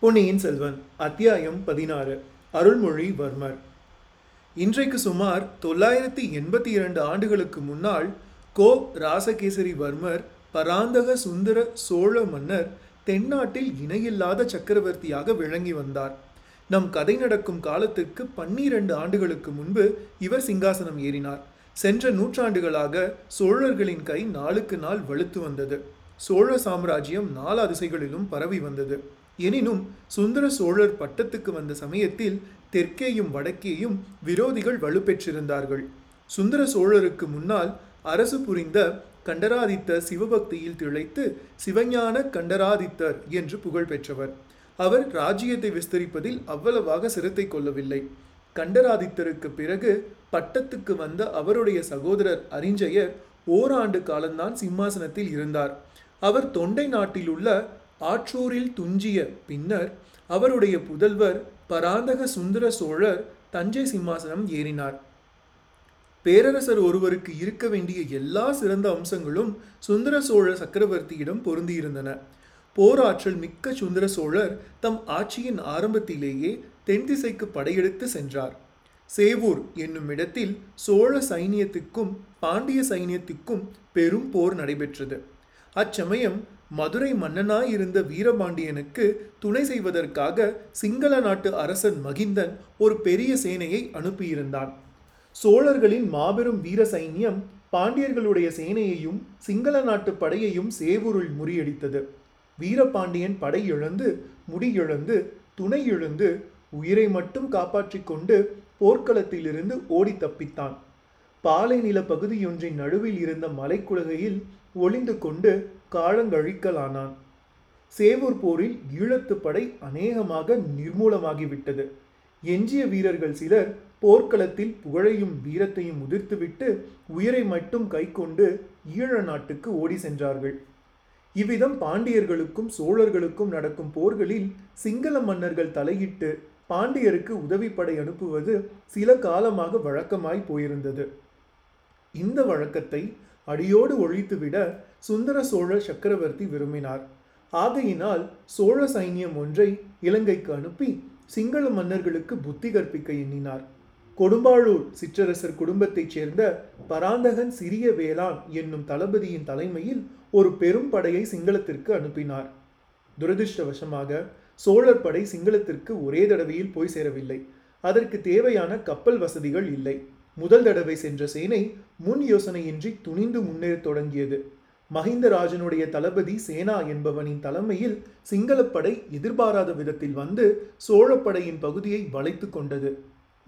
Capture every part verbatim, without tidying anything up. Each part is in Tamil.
பொன்னியின் செல்வன் அத்தியாயம் பதினாறு. அருள்மொழிவர்மர். இன்றைக்கு சுமார் தொள்ளாயிரத்தி எண்பத்தி இரண்டு ஆண்டுகளுக்கு முன்னால் கோ ராசகேசரிவர்மர், பராந்தக சுந்தர சோழ மன்னர், தென்னாட்டில் இணையில்லாத சக்கரவர்த்தியாக விளங்கி வந்தார். நம் கதை நடக்கும் காலத்துக்கு பன்னிரண்டு ஆண்டுகளுக்கு முன்பு இவர் சிங்காசனம் ஏறினார். சென்ற நூற்றாண்டுகளாக சோழர்களின் கை நாளுக்கு நாள் வலுத்து வந்தது. சோழ சாம்ராஜ்யம் நாலா திசைகளிலும் பரவி வந்தது. எனினும் சுந்தர சோழர் பட்டத்துக்கு வந்த சமயத்தில் தெற்கேயும் வடக்கேயும் விரோதிகள் வலுப்பெற்றிருந்தார்கள். சுந்தர சோழருக்கு முன்னால் அரசு புரிந்த கண்டராதித்தர் சிவபக்தியில் திளைத்து சிவஞான கண்டராதித்தர் என்று புகழ் பெற்றவர். அவர் ராஜ்யத்தை விஸ்தரிப்பதில் அவ்வளவாக சிரத்தை கொள்ளவில்லை. கண்டராதித்தருக்கு பிறகு பட்டத்துக்கு வந்த அவருடைய சகோதரர் அறிஞ்சயர் ஓராண்டு காலம்தான் சிம்மாசனத்தில் இருந்தார். அவர் தொண்டை நாட்டில் உள்ள ஆற்றூரில் துஞ்சிய பின்னர் அவருடைய புதல்வர் பராந்தக சுந்தர சோழர் தஞ்சை சிம்மாசனம் ஏறினார். பேரரசர் ஒருவருக்கு இருக்க வேண்டிய எல்லா சிறந்த அம்சங்களும் சுந்தர சோழ சக்கரவர்த்தியிடம் பொருந்தியிருந்தன. போராற்றல் மிக்க சுந்தர சோழர் தம் ஆட்சியின் ஆரம்பத்திலேயே தென் திசைக்கு படையெடுத்து சென்றார். சேவூர் என்னும் இடத்தில் சோழ சைனியத்துக்கும் பாண்டிய சைனியத்துக்கும் பெரும் போர் நடைபெற்றது. அச்சமயம் மதுரை மன்னனாயிருந்த வீரபாண்டியனுக்கு துணை செய்வதற்காக சிங்கள நாட்டு அரசன் மகிந்தன் ஒரு பெரிய சேனையை அனுப்பியிருந்தான். சோழர்களின் மாபெரும் வீர சைன்யம் பாண்டியர்களுடைய சேனையையும் சிங்கள நாட்டு படையையும் சேவூரில் முறியடித்தது. வீரபாண்டியன் படை எழுந்து, முடியெழுந்து, துணை எழுந்து உயிரை மட்டும் காப்பாற்றி கொண்டு போர்க்களத்திலிருந்து ஓடி தப்பித்தான். பாலைநில பகுதியொன்றின் நடுவில் இருந்த மலைக்குலகையில் ஒளிந்து கொண்டு காலங்கழிக்கலானான். சேவூர் போரில் ஈழத்து படை அநேகமாக நிர்மூலமாகிவிட்டது. எஞ்சிய வீரர்கள் சிலர் போர்க்களத்தில் புகழையும் வீரத்தையும் உதிர்த்துவிட்டு உயிரை மட்டும் கை கொண்டு ஈழ நாட்டுக்கு ஓடி சென்றார்கள். இவ்விதம் பாண்டியர்களுக்கும் சோழர்களுக்கும் நடக்கும் போர்களில் சிங்கள மன்னர்கள் தலையிட்டு பாண்டியருக்கு உதவிப்படை அனுப்புவது சில காலமாக வழக்கமாய் போயிருந்தது. இந்த வழக்கத்தை அடியோடு ஒழித்துவிட சுந்தர சோழ சக்கரவர்த்தி விரும்பினார். ஆகையினால் சோழ சைன்யம் ஒன்றை இலங்கைக்கு அனுப்பி சிங்கள மன்னர்களுக்கு புத்தி கற்பிக்க எண்ணினார். கொடும்பாளூர் சிற்றரசர் குடும்பத்தைச் சேர்ந்த பராந்தகன் சிறிய வேளாண் என்னும் தளபதியின் தலைமையில் ஒரு பெரும் படையை சிங்களத்திற்கு அனுப்பினார். துரதிருஷ்டவசமாக சோழர் படை சிங்களத்திற்கு ஒரே தடவையில் போய் சேரவில்லை. அதற்கு தேவையான கப்பல் வசதிகள் இல்லை. முதல் தடவை சென்ற சேனை முன் யோசனையின்றி துணிந்து முன்னேறத் தொடங்கியது. மகிந்தராஜனுடைய தளபதி சேனா என்பவனின் தலைமையில் சிங்களப்படை எதிர்பாராத விதத்தில் வந்து சோழப்படையின் பகுதியை வளைத்து கொண்டது.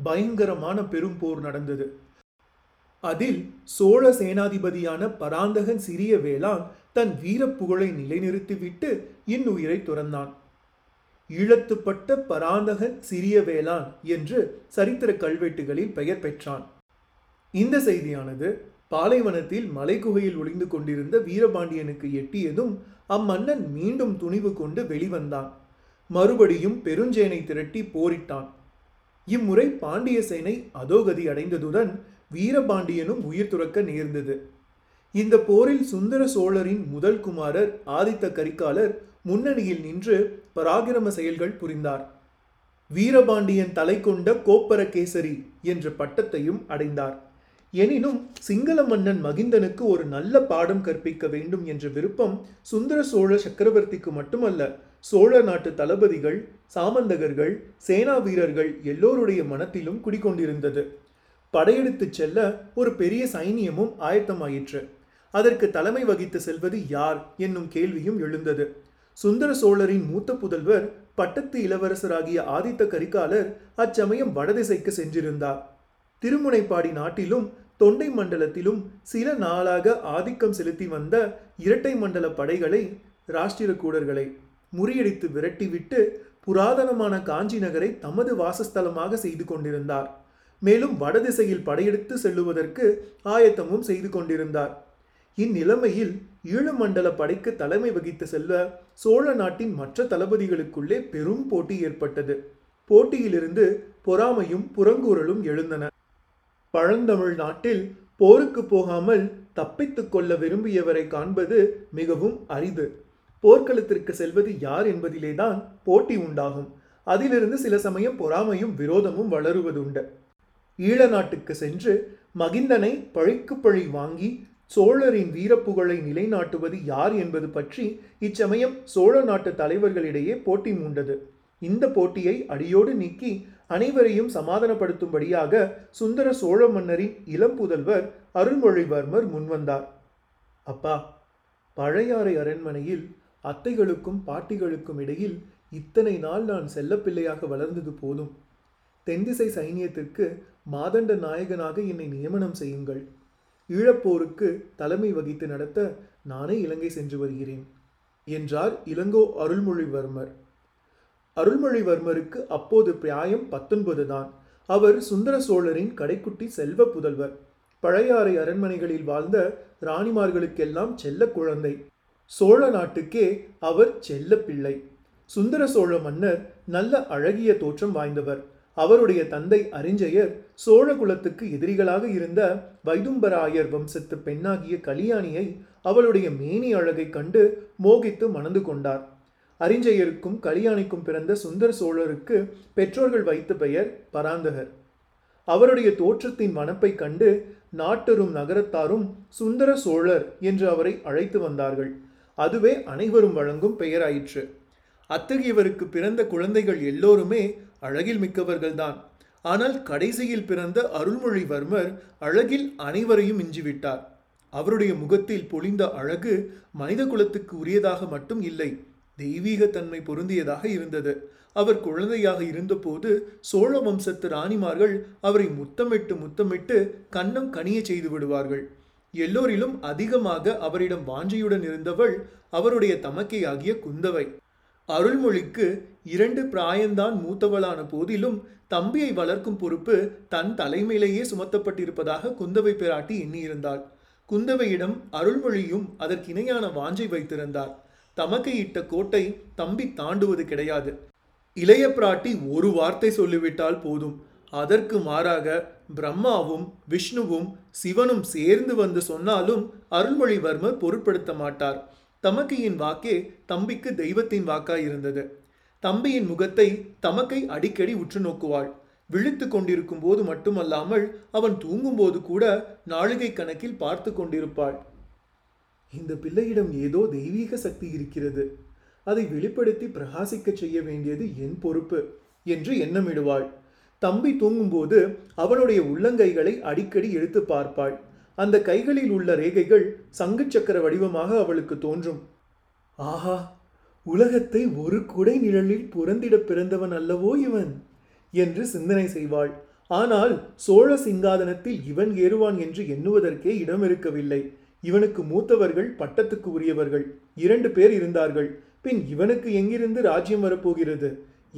பயங்கரமான பெரும் போர் நடந்தது. அதில் சோழ சேனாதிபதியான பராந்தகன் சிறிய வேளாண் தன் வீரப்புகழை நிலைநிறுத்திவிட்டு இன்னுயிரை துறந்தான். ஈழத்துப்பட்ட பராந்தகன் சிறிய வேளாண் என்று சரித்திர கல்வெட்டுகளில் பெயர் பெற்றான். இந்த செய்தியானது பாலைவனத்தில் மலைக்குகையில் ஒளிந்து கொண்டிருந்த வீரபாண்டியனுக்கு எட்டியதும் அம்மன்னன் மீண்டும் துணிவு கொண்டு வெளிவந்தான். மறுபடியும் பெருஞ்சேனை திரட்டி போரிட்டான். இம்முறை பாண்டிய சேனை அதோகதி அடைந்ததுடன் வீரபாண்டியனும் உயிர் துறக்க நேர்ந்தது. இந்த போரில் சுந்தர சோழரின் முதல் குமாரர் ஆதித்த கரிகாலர் முன்னணியில் நின்று பராக்கிரம செயல்கள் புரிந்தார். வீரபாண்டியன் தலை கொண்ட கோப்பரகேசரி என்ற பட்டத்தையும் அடைந்தார். எனினும் சிங்கள மன்னன் மகிந்தனுக்கு ஒரு நல்ல பாடம் கற்பிக்க வேண்டும் என்ற விருப்பம் சுந்தர சோழ சக்கரவர்த்திக்கு மட்டுமல்ல, சோழ நாட்டு தளபதிகள், சாமந்தகர்கள், சேனா வீரர்கள் எல்லோருடைய மனத்திலும் குடிகொண்டிருந்தது. படையெடுத்து செல்ல ஒரு பெரிய சைனியமும் ஆயத்தமாயிற்று. அதற்கு தலைமை வகித்து செல்வது யார் என்னும் கேள்வியும் எழுந்தது. சுந்தர சோழரின் மூத்த புதல்வர் பட்டத்து இளவரசராகிய ஆதித்த கரிகாலர் அச்சமயம் வடதிசைக்கு சென்றிருந்தார். திருமுனைப்பாடி நாட்டிலும் தொண்டை மண்டலத்திலும் சில நாளாக ஆதிக்கம் செலுத்தி வந்த இரட்டை மண்டல படைகளை, இராஷ்டிரக்கூடர்களை முறியடித்து விரட்டிவிட்டு புராதனமான காஞ்சி நகரை தமது வாசஸ்தலமாக செய்து கொண்டிருந்தார். மேலும் வடதிசையில் படையெடுத்து செல்லுவதற்கு ஆயத்தமும் செய்து கொண்டிருந்தார். இந்நிலைமையில் ஈழமண்டல படைக்கு தலைமை வகித்து செல்ல சோழ நாட்டின் மற்ற தளபதிகளுக்குள்ளே பெரும் போட்டி ஏற்பட்டது. போட்டியிலிருந்து பொறாமையும் புறங்கூறலும் எழுந்தன. பழந்தமிழ் நாட்டில் போருக்கு போகாமல் தப்பித்து கொள்ள விரும்பியவரை காண்பது மிகவும் அரிது. போர்க்களத்திற்கு செல்வது யார் என்பதிலேதான் போட்டி உண்டாகும். அதிலிருந்து சில சமயம் பொறாமையும் விரோதமும் வளருவதுண்டு. ஈழ நாட்டுக்கு சென்று மகிந்தனை பழிக்கு பழி வாங்கி சோழரின் வீரப்புகழை நிலைநாட்டுவது யார் என்பது பற்றி இச்சமயம் சோழ நாட்டு தலைவர்களிடையே போட்டி மூண்டது. இந்த போட்டியை அடியோடு நீக்கி அனைவரையும் சமாதானப்படுத்தும்படியாக சுந்தர சோழ மன்னரின் இளம் புதல்வர் அருள்மொழிவர்மர் முன்வந்தார். அப்பா, பழையாறை அரண்மனையில் அத்தைகளுக்கும் பாட்டிகளுக்கும் இடையில் இத்தனை நாள் நான் செல்லப்பிள்ளையாக வளர்ந்தது போதும். தென்திசை சைனியத்திற்கு மாதண்ட நாயகனாக என்னை நியமனம் செய்யுங்கள். ஈழப்போருக்கு தலைமை வகித்து நடத்த நானே இலங்கை சென்று வருகிறேன் என்றார் இளங்கோ அருள்மொழிவர்மர். அருள்மொழிவர்மருக்கு அப்போது பிராயம் பத்தொன்பது தான். அவர் சுந்தர சோழரின் கடைக்குட்டி செல்வ புதல்வர். பழையாறை அரண்மனைகளில் வாழ்ந்த ராணிமார்களுக்கெல்லாம் செல்ல குழந்தை. சோழ நாட்டுக்கே அவர் செல்ல பிள்ளை. சுந்தர சோழ மன்னர் நல்ல அழகிய தோற்றம் வாய்ந்தவர். அவருடைய தந்தை அறிஞ்சயர் சோழ குலத்துக்கு எதிரிகளாக இருந்த வைதும்பராயர் வம்சத்து பெண்ணாகிய கலியாணியை அவளுடைய மேனி அழகை கண்டு மோகித்து மணந்து கொண்டார். அறிஞ்சயருக்கும் கலியாணிக்கும் பிறந்த சுந்தர சோழருக்கு பெற்றோர்கள் வைத்த பெயர் பராந்தகர். அவருடைய தோற்றத்தின் மணப்பை கண்டு நாட்டரும் நகரத்தாரும் சுந்தர சோழர் என்று அவரை அழைத்து வந்தார்கள். அதுவே அனைவரும் வழங்கும் பெயராயிற்று. அத்தகையவருக்கு பிறந்த குழந்தைகள் எல்லோருமே அழகில் மிக்கவர்கள்தான். ஆனால் கடைசியில் பிறந்த அருள்மொழிவர்மர் அழகில் அனைவரையும் மிஞ்சிவிட்டார். அவருடைய முகத்தில் பொழிந்த அழகு மனித குலத்துக்கு உரியதாக மட்டும் இல்லை, தெய்வீகத்தன்மை பொருந்தியதாக இருந்தது. அவர் குழந்தையாக இருந்தபோது சோழ வம்சத்து ராணிமார்கள் அவரை முத்தமிட்டு முத்தமிட்டு கண்ணம் கனிய செய்து விடுவார்கள். எல்லோரிலும் அதிகமாக அவரிடம் வாஞ்சையுடன் இருந்தவள் அவருடைய தமக்கையாகிய குந்தவை. அருள்மொழிக்கு இரண்டு பிராயந்தான் மூத்தவளான போதிலும் தம்பியை வளர்க்கும் பொறுப்பு தன் தலைமையிலேயே சுமத்தப்பட்டிருப்பதாக குந்தவை பிராட்டி எண்ணியிருந்தாள். குந்தவையிடம் அருள்மொழியும் அதற்கிணையான வாஞ்சை வைத்திருந்தார். தமக்கையிட்ட கோட்டை தம்பி தாண்டுவது கிடையாது. இளைய பிராட்டி ஒரு வார்த்தை சொல்லிவிட்டால் போதும், அதற்கு மாறாக பிரம்மாவும் விஷ்ணுவும் சிவனும் சேர்ந்து வந்து சொன்னாலும் அருள்மொழிவர்மர் பொருட்படுத்த மாட்டார். தமக்கையின் வாக்கே தம்பிக்கு தெய்வத்தின் வாக்காய் இருந்தது. தம்பியின் முகத்தை தமக்கை அடிக்கடி உற்று நோக்குவாள். விழித்து கொண்டிருக்கும் போது மட்டுமல்லாமல் அவன் தூங்கும்போது கூட நாழிகை கணக்கில் பார்த்து கொண்டிருப்பாள். இந்த பிள்ளையிடம் ஏதோ தெய்வீக சக்தி இருக்கிறது, அதை வெளிப்படுத்தி பிரகாசிக்க செய்ய வேண்டியது என் பொறுப்பு என்று எண்ணமிடுவாள். தம்பி தூங்கும்போது அவனுடைய உள்ளங்கைகளை அடிக்கடி எடுத்து பார்ப்பாள். அந்த கைகளில் உள்ள ரேகைகள் சங்கு சக்கர வடிவமாக அவளுக்கு தோன்றும். ஆஹா, உலகத்தை ஒரு குடை நிழலில் புரந்திட பிறந்தவன் அல்லவோ இவன் என்று சிந்தனை செய்வாள். ஆனால் சோழ சிங்காதனத்தில் இவன் ஏறுவான் என்று எண்ணுவதற்கே இடம் இருக்கவில்லை. இவனுக்கு மூத்தவர்கள் பட்டத்துக்கு உரியவர்கள் இரண்டு பேர் இருந்தார்கள். பின் இவனுக்கு எங்கிருந்து ராஜ்யம் வரப்போகிறது?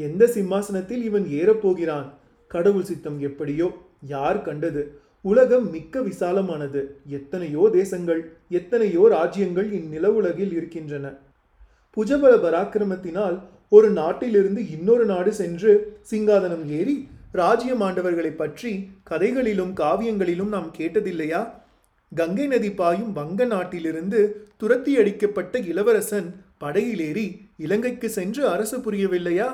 எந்த சிம்மாசனத்தில் இவன் ஏறப்போகிறான்? கடவுள் சித்தம் எப்படியோ, யார் கண்டது? உலகம் மிக்க விசாலமானது. எத்தனையோ தேசங்கள், எத்தனையோ ராஜ்யங்கள் இந்நில உலகில் இருக்கின்றன. புஜபல பராக்கிரமத்தினால் ஒரு நாட்டிலிருந்து இன்னொரு நாடு சென்று சிங்காதனம் ஏறி ராஜ்யம் ஆண்டவர்களை பற்றி கதைகளிலும் காவியங்களிலும் நாம் கேட்டதில்லையா? கங்கை நதி பாயும் வங்க நாட்டிலிருந்து துரத்தி அடிக்கப்பட்ட இளவரசன் படையிலேறி இலங்கைக்கு சென்று அரசு புரியவில்லையா?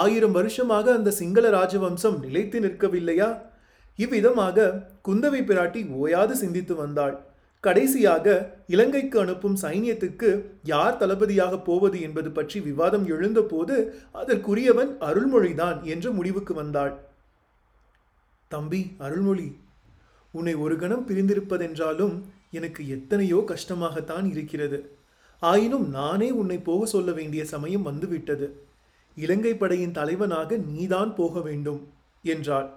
ஆயிரம் வருஷமாக அந்த சிங்கள ராஜவம்சம் நிலைத்து நிற்கவில்லையா? இவ்விதமாக குந்தவை பிராட்டி ஓயாது சிந்தித்து வந்தாள். கடைசியாக இலங்கைக்கு அனுப்பும் சைனியத்துக்கு யார் தளபதியாக போவது என்பது பற்றி விவாதம் எழுந்தபோது அதற்குரியவன் அருள்மொழிதான் என்று முடிவுக்கு வந்தாள். தம்பி அருள்மொழி, உன்னை ஒரு கணம் பிரிந்திருப்பதென்றாலும் எனக்கு எத்தனையோ கஷ்டமாகத்தான் இருக்கிறது. ஆயினும் நானே உன்னை போக சொல்ல வேண்டிய சமயம் வந்துவிட்டது. இலங்கை படையின் தலைவனாக நீதான் போக வேண்டும் என்றாள்.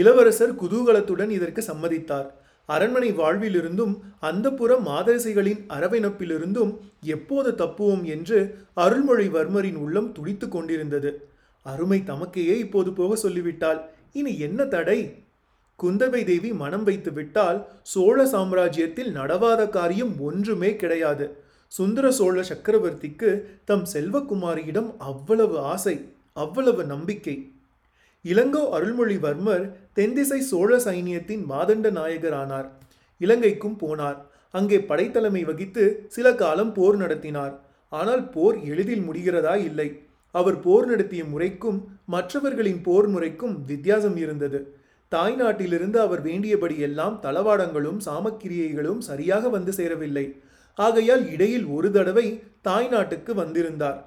இளவரசர் குதூகலத்துடன் இதற்கு சம்மதித்தார். அரண்மனை வாழ்விலிருந்தும் அந்தப்புற மாதரசைகளின் அரவணைப்பிலிருந்தும் எப்போது தப்புவோம் என்று அருள்மொழிவர்மரின் உள்ளம் துடித்து கொண்டிருந்தது. அருமை தமக்கையே இப்போது போக சொல்லிவிட்டாள், இனி என்ன தடை? குந்தவை தேவி மனம் வைத்து விட்டால் சோழ சாம்ராஜ்யத்தில் நடவாத காரியம் ஒன்றுமே கிடையாது. சுந்தர சோழ சக்கரவர்த்திக்கு தம் செல்வகுமாரியிடம் அவ்வளவு ஆசை, அவ்வளவு நம்பிக்கை. இளங்கோ அருள்மொழிவர்மர் தென்திசை சோழ சைனியத்தின் மாதண்ட நாயகரானார். இலங்கைக்கும் போனார். அங்கே படைத்தலைமை வகித்து சில காலம் போர் நடத்தினார். ஆனால் போர் எளிதில் முடிகிறதா இல்லை. அவர் போர் நடத்திய முறைக்கும் மற்றவர்களின் போர் முறைக்கும் வித்தியாசம் இருந்தது. தாய்நாட்டிலிருந்து அவர் வேண்டியபடியெல்லாம் தளவாடங்களும் சாமக்கிரியைகளும் சரியாக வந்து சேரவில்லை. ஆகையால் இடையில் ஒரு தடவை தாய்நாட்டுக்கு வந்திருந்தார்.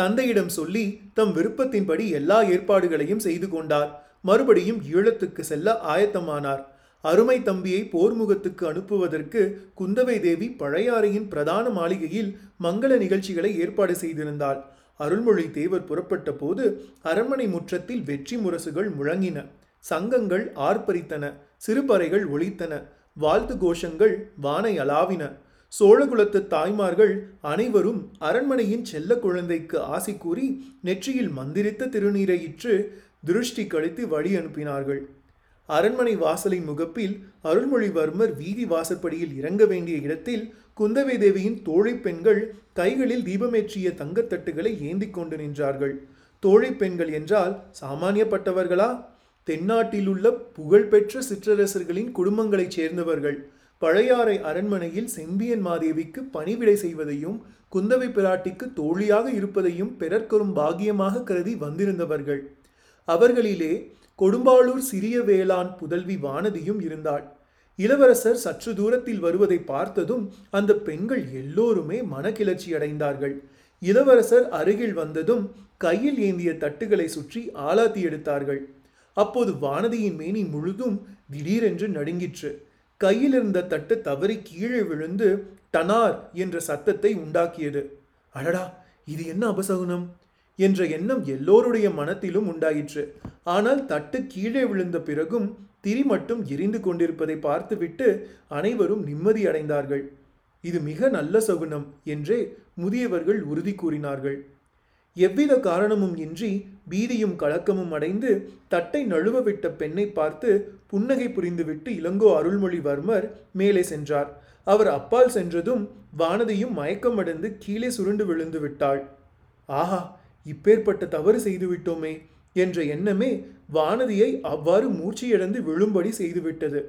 தந்தையிடம் சொல்லி தம் விருப்பத்தின்படி எல்லா ஏற்பாடுகளையும் செய்து கொண்டார். மறுபடியும் ஈழத்துக்கு செல்ல ஆயத்தமானார். அருமை தம்பியை போர்முகத்துக்கு அனுப்புவதற்கு குந்தவை தேவி பழையாறையின் பிரதான மாளிகையில் மங்கள நிகழ்ச்சிகளை ஏற்பாடு செய்திருந்தாள். அருள்மொழி தேவர் புறப்பட்ட போது அரண்மனை முற்றத்தில் வெற்றி முரசுகள் முழங்கின, சங்கங்கள் ஆர்ப்பரித்தன, சிறுபறைகள் ஒலித்தன, வாழ்த்து கோஷங்கள் வானை அலாவின. சோழகுலத்து தாய்மார்கள் அனைவரும் அரண்மனையின் செல்ல குழந்தைக்கு ஆசி கூறி நெற்றியில் மந்திரித்த திருநீரையிற்று திருஷ்டி கழித்து வழி அனுப்பினார்கள். அரண்மனை வாசலின் முகப்பில் அருள்மொழிவர்மர் வீதி வாசற்படியில் இறங்க வேண்டிய இடத்தில் குந்தவை தேவியின் தோழி பெண்கள் கைகளில் தீபமேற்றிய தங்கத்தட்டுகளை ஏந்தி கொண்டு நின்றார்கள். தோழி பெண்கள் என்றால் சாமானியப்பட்டவர்களா? தென்னாட்டிலுள்ள புகழ்பெற்ற சிற்றரசர்களின் குடும்பங்களைச் சேர்ந்தவர்கள். பழையாறை அரண்மனையில் செம்பியன் மாதேவிக்கு பணிவிடை செய்வதையும் குந்தவை பிராட்டிக்கு தோழியாக இருப்பதையும் பிறர்க்கொரும் பாகியமாக கருதி வந்திருந்தவர்கள். அவர்களிலே கொடும்பாளூர் சிறிய வேளாண் புதல்வி வானதியும் இருந்தாள். இளவரசர் சற்று தூரத்தில் வருவதை பார்த்ததும் அந்த பெண்கள் எல்லோருமே மனக்கிளர்ச்சி அடைந்தார்கள். இளவரசர் அருகில் வந்ததும் கையில் ஏந்திய தட்டுகளை சுற்றி ஆலாத்தி எடுத்தார்கள். அப்போது வானதியின் மேனி முழுதும் திடீரென்று நடுங்கிற்று. கையில் இருந்த தட்டு தவறி கீழே விழுந்து டனார் என்ற சத்தத்தை உண்டாக்கியது. அடடா, இது என்ன அபசகுனம் என்ற எண்ணம் எல்லோருடைய மனத்திலும் உண்டாயிற்று. ஆனால் தட்டு கீழே விழுந்த பிறகும் திரி மட்டும் எரிந்து கொண்டிருப்பதை பார்த்துவிட்டு அனைவரும் நிம்மதியடைந்தார்கள். இது மிக நல்ல சகுனம் என்றே முதியவர்கள் உறுதி கூறினார்கள். எவ்வித காரணமும் இன்றி பீதியும் கலக்கமும் அடைந்து தட்டை நழுவவிட்ட பெண்ணை பார்த்து புன்னகை புரிந்துவிட்டு இளங்கோ அருள்மொழிவர்மர் மேலே சென்றார். அவர் அப்பால் சென்றதும் வானதியும் மயக்கமடைந்து கீழே சுருண்டு விழுந்து விட்டாள். ஆஹா, இப்பேற்பட்ட தவறு செய்துவிட்டோமே என்ற எண்ணமே வானதியை அவ்வாறு மூர்ச்சியடைந்து விழும்படி செய்துவிட்டது.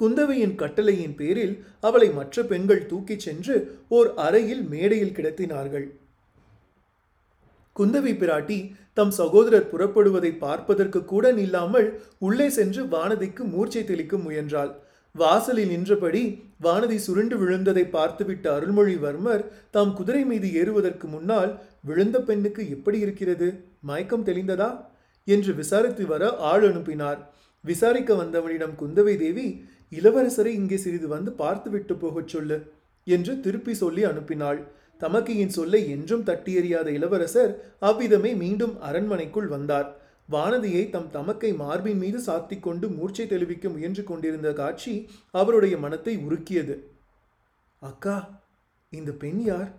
குந்தவையின் கட்டளையின் பேரில் அவளை மற்ற பெண்கள் தூக்கிச் சென்று ஓர் அறையில் மேடையில் கிடத்தினார்கள். குந்தவை பிராட்டி தம் சகோதரர் புறப்படுவதை பார்ப்பதற்கு கூட நில்லாமல் உள்ளே சென்று வானதிக்கு மூர்ச்சை தெளிக்க முயன்றாள். வாசலில் நின்றபடி வானதி சுருண்டு விழுந்ததை பார்த்துவிட்ட அருள்மொழிவர்மர் தாம் குதிரை மீது ஏறுவதற்கு முன்னால் விழுந்த பெண்ணுக்கு எப்படி இருக்கிறது, மயக்கம் தெளிந்ததா என்று விசாரித்து வர ஆள் அனுப்பினார். விசாரிக்க வந்தவனிடம் குந்தவை தேவி, இளவரசரை இங்கே சிறிது வந்து பார்த்துவிட்டு போகச் சொல்லு என்று திருப்பி சொல்லி அனுப்பினாள். தமக்கையின் சொல்லை என்றும் தட்டியறியாத இளவரசர் அவ்விதமே மீண்டும் அரண்மனைக்குள் வந்தார். வானதியை தம் தமக்கை மார்பின் மீது சாத்தி கொண்டு மூர்ச்சை தெளிவிக்க முயன்று கொண்டிருந்த காட்சி அவருடைய மனத்தை உருக்கியது. அக்கா, இந்த பெண் யார்?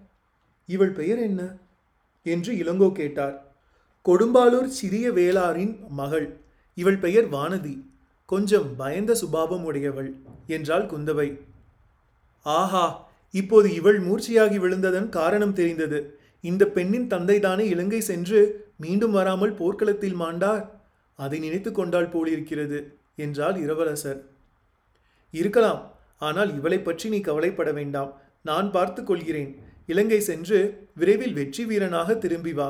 இவள் பெயர் என்ன என்று இளங்கோ கேட்டார். கொடும்பாளூர் சிறிய வேளாரின் மகள். இவள் பெயர் வானதி. கொஞ்சம் பயந்த சுபாவம் உடையவள் என்றாள் குந்தவை. ஆஹா, இப்போது இவள் மூர்ச்சையாகி விழுந்ததன் காரணம் தெரிந்தது. இந்த பெண்ணின் தந்தைதானே இலங்கை சென்று மீண்டும் வராமல் போர்க்களத்தில் மாண்டார். அதை நினைத்து கொண்டால் போலிருக்கிறது என்றாள் இளவரசர். இருக்கலாம், ஆனால் இவளை பற்றி நீ கவலைப்பட வேண்டாம். நான் பார்த்து கொள்கிறேன். இலங்கை சென்று விரைவில் வெற்றி வீரனாக திரும்பி வா.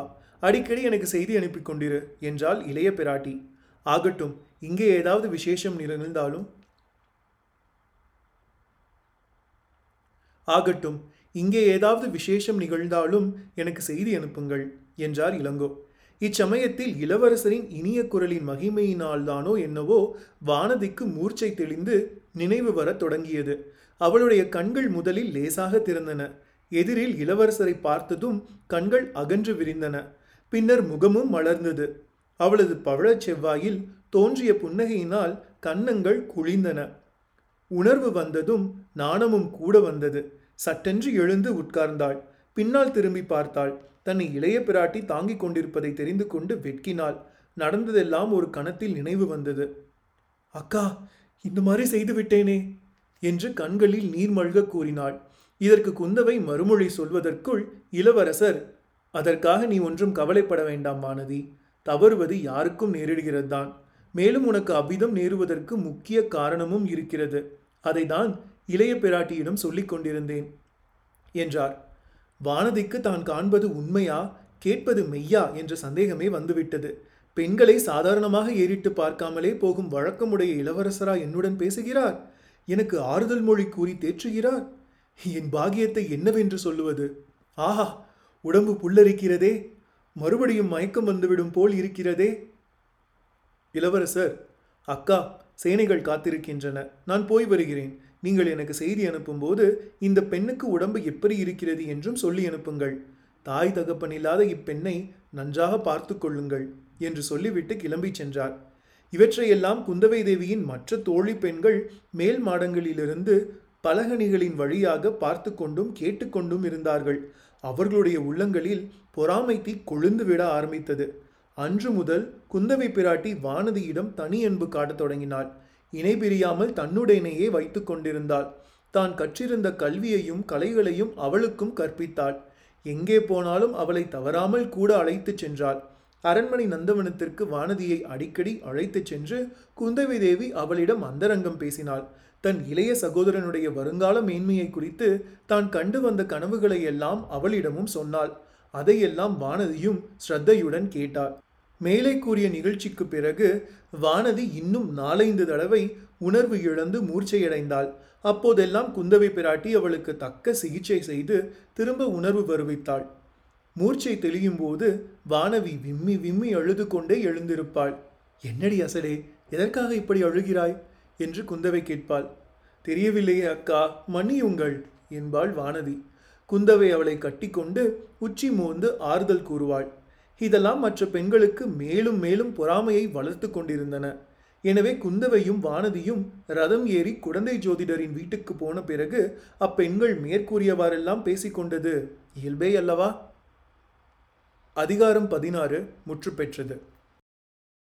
அடிக்கடி எனக்கு செய்தி அனுப்பி கொண்டிரு என்றாள் இளைய பிராட்டி. ஆகட்டும், இங்கே ஏதாவது விசேஷம் நிகழ்ந்தாலும் ஆகட்டும் இங்கே ஏதாவது விசேஷம் நிகழ்ந்தாலும் எனக்கு செய்தி அனுப்புங்கள் என்றார் இளங்கோ. இச்சமயத்தில் இளவரசரின் இனிய குரலின் மகிமையினால்தானோ என்னவோ வானதிக்கு மூர்ச்சை தெளிந்து நினைவு வர தொடங்கியது. அவளுடைய கண்கள் முதலில் லேசாக திறந்தன. எதிரில் இளவரசரை பார்த்ததும் கண்கள் அகன்று விரிந்தன. பின்னர் முகமும் மலர்ந்தது. அவளது பவழச் செவ்வாயில் தோன்றிய புன்னகையினால் கன்னங்கள் குளிர்ந்தன. உணர்வு வந்ததும் நாணமும் கூட வந்தது. சட்டென்று எழுந்து உட்கார்ந்தாள். பின்னால் திரும்பி பார்த்தாள். தன்னை இளைய பிராட்டி தாங்கிக் கொண்டிருப்பதை தெரிந்து கொண்டு வெட்கினாள். நடந்ததெல்லாம் ஒரு கணத்தில் நினைவு வந்தது. அக்கா, இந்த மாதிரி செய்துவிட்டேனே என்று கண்களில் நீர்மல்க கூறினாள். இதற்கு குந்தவை மறுமொழி சொல்வதற்குள் இளவரசர், அதற்காக நீ ஒன்றும் கவலைப்பட வேண்டாம் வானதி. தவறுவது யாருக்கும் நேரிடுகிறது தான். மேலும் உனக்கு அவ்விதம் நேருவதற்கு முக்கிய காரணமும் இருக்கிறது. அதை தான் இளைய பிராட்டியிடம் சொல்லிக் கொண்டிருந்தேன் என்றார். வானதிக்கு தான் காண்பது உண்மையா கேட்பது மெய்யா என்ற சந்தேகமே வந்துவிட்டது. பெண்களை சாதாரணமாக ஏறிட்டு பார்க்காமலே போகும் வழக்கமுடைய இளவரசரா என்னுடன் பேசுகிறார்? எனக்கு ஆறுதல் மொழி கூறி தேற்றுகிறார்? என் பாகியத்தை என்னவென்று சொல்லுவது? ஆஹா, உடம்பு புல்லரிக்கிறதே, மறுபடியும் மயக்கம் வந்துவிடும் போல் இருக்கிறதே. இளவரசர், அக்கா, சேனைகள் காத்திருக்கின்றன, நான் போய் வருகிறேன். நீங்கள் எனக்கு செய்தி அனுப்பும்போது இந்த பெண்ணுக்கு உடம்பு எப்படி இருக்கிறது என்றும் சொல்லி அனுப்புங்கள். தாய் தகப்பனில்லாத இப்பெண்ணை நன்றாக பார்த்து கொள்ளுங்கள் என்று சொல்லிவிட்டு கிளம்பி சென்றார். இவற்றையெல்லாம் குந்தவை தேவியின் மற்ற தோழி பெண்கள் மேல் மாடங்களிலிருந்து பலகணிகளின் வழியாக பார்த்து கொண்டும் கேட்டுக்கொண்டும் இருந்தார்கள். அவர்களுடைய உள்ளங்களில் பொறாமை தீ கொழுந்து விட ஆரம்பித்தது. அன்று முதல் குந்தவை பிராட்டி வானதியிடம் தனி அன்பு காட்டத் தொடங்கினாள். இணை பிரியாமல் தன்னுடனேயே வைத்து கொண்டிருந்தாள். தான் கற்றிருந்த கல்வியையும் கலைகளையும் அவளுக்கும் கற்பித்தாள். எங்கே போனாலும் அவளை தவறாமல் கூட அழைத்து சென்றாள். அரண்மனை நந்தவனத்திற்கு வானதியை அடிக்கடி அழைத்து சென்று குந்தவை தேவி அவளிடம் அந்தரங்கம் பேசினாள். தன் இளைய சகோதரனுடைய வருங்கால மேன்மையை குறித்து தான் கண்டு வந்த கனவுகளை எல்லாம் அவளிடமும் சொன்னாள். அதையெல்லாம் வானதியும் ஸ்ரத்தையுடன் கேட்டாள். மேலே கூறிய நிகழ்ச்சிக்கு பிறகு வானதி இன்னும் நாலைந்து தடவை உணர்வு இழந்து மூர்ச்சையடைந்தாள். அப்போதெல்லாம் குந்தவை பிராட்டி அவளுக்கு தக்க சிகிச்சை செய்து திரும்ப உணர்வு வருவித்தாள். மூர்ச்சை தெளியும் போது வானவி விம்மி விம்மி அழுது கொண்டே எழுந்திருப்பாள். என்னடி அசலே, எதற்காக இப்படி அழுகிறாய் என்று குந்தவை கேட்பாள். தெரியவில்லையே அக்கா, மன்னியுங்கள் என்பாள் வானதி. குந்தவை அவளை கட்டிக்கொண்டு உச்சி மோந்து ஆறுதல் கூறுவாள். இதெல்லாம் மற்ற பெண்களுக்கு மேலும் மேலும் பொறாமையை வளர்த்து கொண்டிருந்தன. எனவே குந்தவையும் வானதியும் ரதம் ஏறி குடந்தை ஜோதிடரின் வீட்டுக்கு போன பிறகு அப்பெண்கள் மேற்கூறியவாறெல்லாம் பேசிக்கொண்டது இயல்பே அல்லவா? அதிகாரம் பதினாறு முற்று பெற்றது.